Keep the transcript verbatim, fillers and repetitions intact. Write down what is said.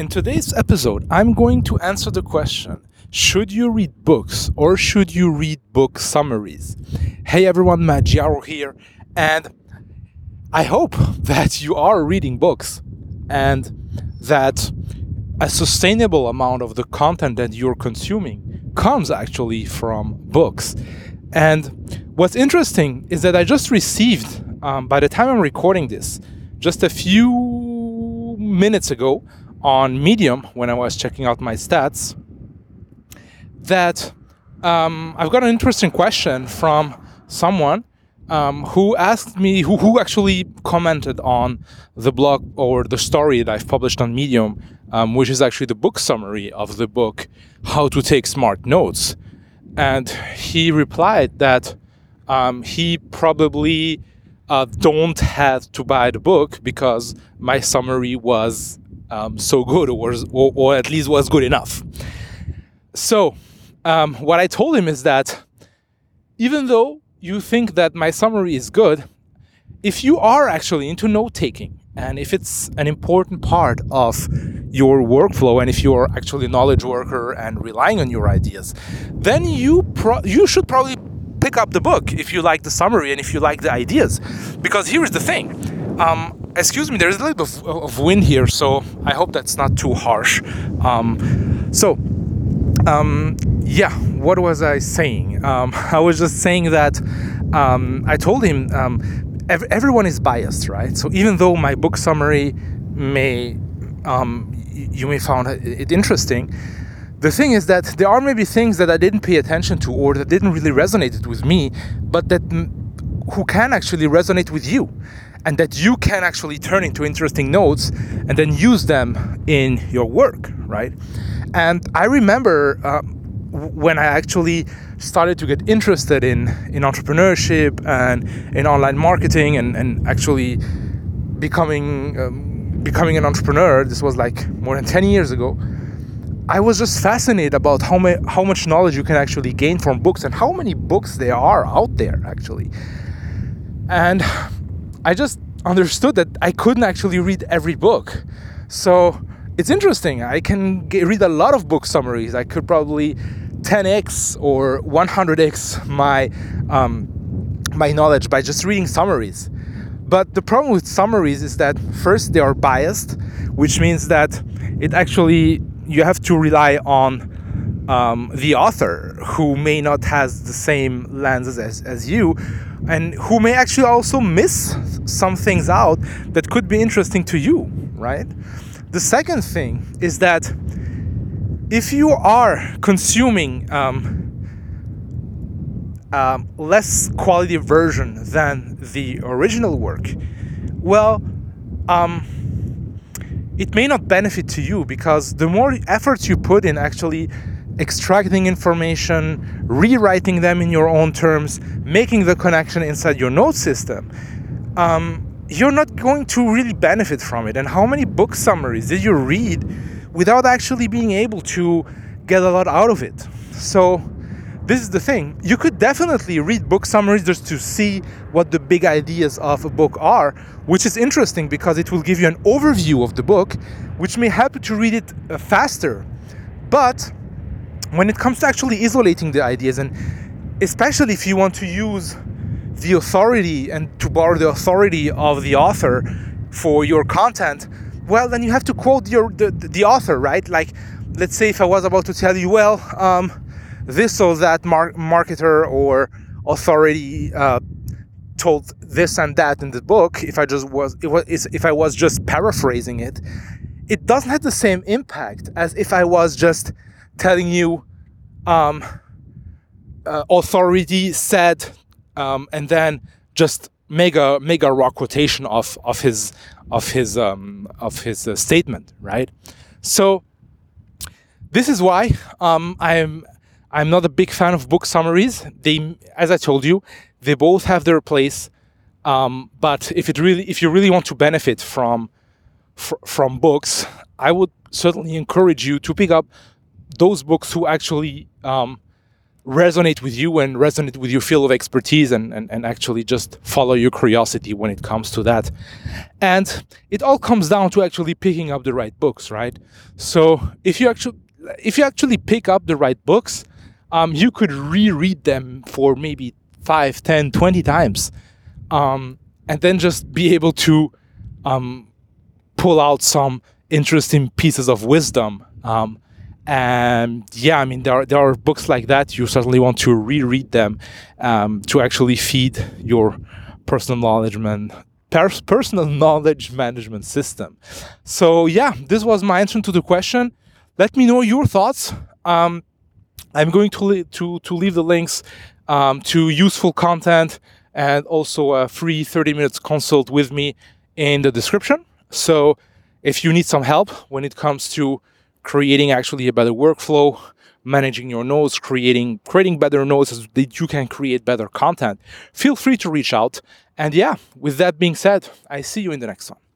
In today's episode, I'm going to answer the question, should you read books or should you read book summaries? Hey everyone, Matt Giaro here, and I hope that you are reading books and that a sustainable amount of the content that you're consuming comes actually from books. And what's interesting is that I just received, um, by the time I'm recording this, just a few minutes ago on Medium, when I was checking out my stats, that um, I've got an interesting question from someone Um, who asked me, who, who actually commented on the blog or the story that I've published on Medium, um, which is actually the book summary of the book, How to Take Smart Notes. And he replied that um, he probably uh, don't have to buy the book because my summary was um, so good or, was, or, or at least was good enough. So um, what I told him is that even though you think that my summary is good, if you are actually into note-taking and if it's an important part of your workflow and if you are actually a knowledge worker and relying on your ideas, then you pro- you should probably pick up the book if you like the summary and if you like the ideas. Because here's the thing. Um, excuse me, there's a little bit of, of wind here, so I hope that's not too harsh. Um, so... Um, yeah, what was I saying? Um, I was just saying that um, I told him um, ev- everyone is biased, right? So even though my book summary may, um, y- you may find it interesting, the thing is that there are maybe things that I didn't pay attention to or that didn't really resonate with me, but that m- who can actually resonate with you and that you can actually turn into interesting notes and then use them in your work, right? And I remember uh, when I actually started to get interested in, in entrepreneurship and in online marketing and, and actually becoming um, becoming an entrepreneur. This was like more than ten years ago. I was just fascinated about how, ma- how much knowledge you can actually gain from books and how many books there are out there actually. And I just understood that I couldn't actually read every book. So it's interesting, I can get, read a lot of book summaries. I could probably ten x or one hundred x my um, my knowledge by just reading summaries. But the problem with summaries is that first they are biased, which means that it actually, you have to rely on um, the author who may not has the same lenses as, as you and who may actually also miss some things out that could be interesting to you, right? The second thing is that if you are consuming um, um, less quality version than the original work, well, um, it may not benefit to you because the more efforts you put in actually extracting information, rewriting them in your own terms, making the connection inside your note system, um, you're not going to really benefit from it. And how many book summaries did you read without actually being able to get a lot out of it? So this is the thing. You could definitely read book summaries just to see what the big ideas of a book are, which is interesting because it will give you an overview of the book, which may help you to read it faster. But when it comes to actually isolating the ideas, and especially if you want to use the authority and to borrow the authority of the author for your content, well, then you have to quote your the, the author, right? Like, let's say if I was about to tell you, well, um, this or that mar- marketer or authority uh, told this and that in the book, if I just was, it was if I was just paraphrasing it, it doesn't have the same impact as if I was just telling you, um, uh, authority said. Um, and then just make a make a raw quotation of of his of his um, of his uh, statement, right? So this is why um, I'm I'm not a big fan of book summaries. They, as I told you, they both have their place. Um, but if it really if you really want to benefit from fr- from books, I would certainly encourage you to pick up those books who actually um, resonate with you and resonate with your field of expertise and, and, and actually just follow your curiosity when it comes to that. And it all comes down to actually picking up the right books, right? So if you actually if you actually pick up the right books, um, you could reread them for maybe five, ten, twenty times um, and then just be able to um, pull out some interesting pieces of wisdom. Um, and yeah, I mean, there are, there are books like that. You certainly want to reread them um, to actually feed your personal knowledge man, pers- personal knowledge management system. So yeah, this was my answer to the question. Let me know your thoughts. Um, I'm going to, li- to, to leave the links um, to useful content and also a free thirty minutes consult with me in the description. So if you need some help when it comes to creating actually a better workflow, managing your notes, creating creating better notes so that you can create better content, feel free to reach out. And yeah, with that being said, I see you in the next one.